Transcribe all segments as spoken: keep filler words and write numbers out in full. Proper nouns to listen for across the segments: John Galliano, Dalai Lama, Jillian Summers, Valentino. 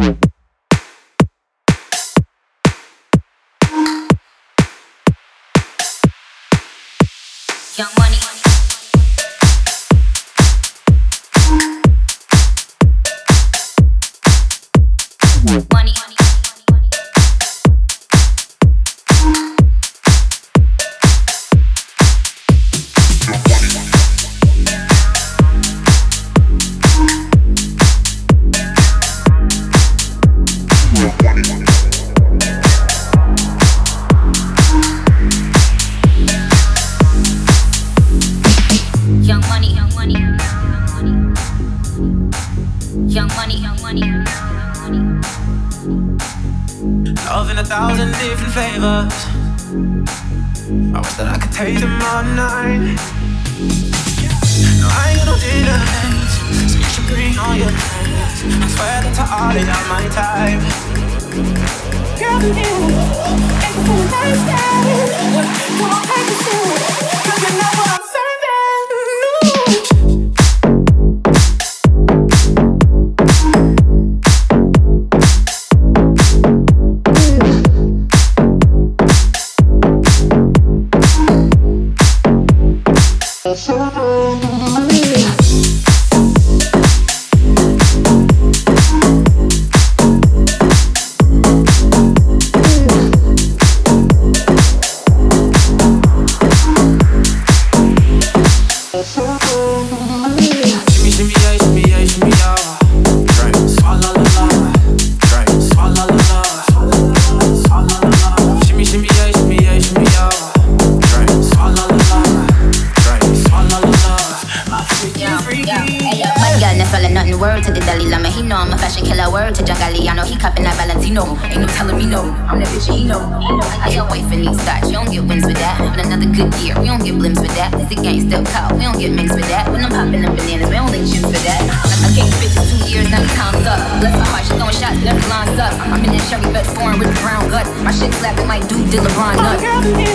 Young money. Money. Money. Young money, young money, love in a thousand different flavors. I wish that I could taste them all night. No, I ain't got no dinner, so you should bring all your friends. I swear that you're all in on my time. Girl, I'm you, ain't for the night standing. Come on, I can do it, 'cause you know what I'm word to the Dalai Lama, he know I'm a fashion killer. Word to John Galliano, he copping that Valentino. Ain't no telling me no, I'm that bitch he know. I got wife in these thoughts, you don't get wins with that. But another good year, we don't get blimps with that. It's a gang still caught, we don't get mixed with that. When I'm popping up bananas, we don't let you for that. I gave bitches two years, now the time's up. Bless my heart, she throwing shots, left lines up. I'm in that Sherry Beth foreign with the brown guts. My shit slapping like dude did LeBron nuts. Oh, girl, you,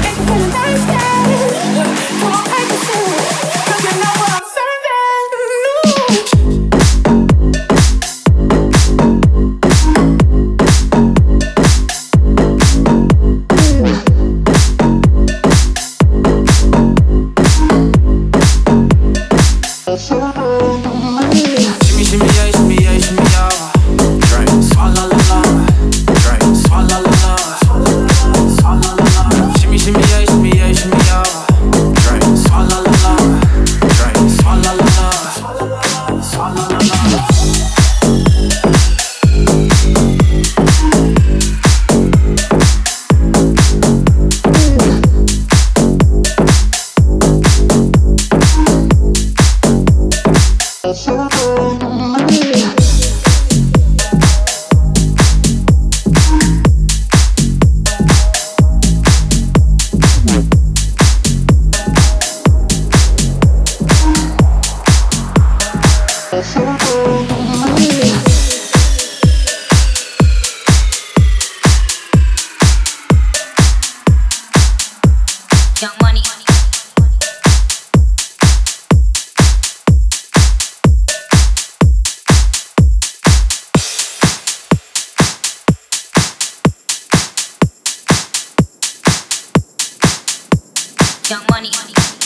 thank you for the nice days. Come on, I can do it, 'cause you know what I'm saying. Young money. Young money.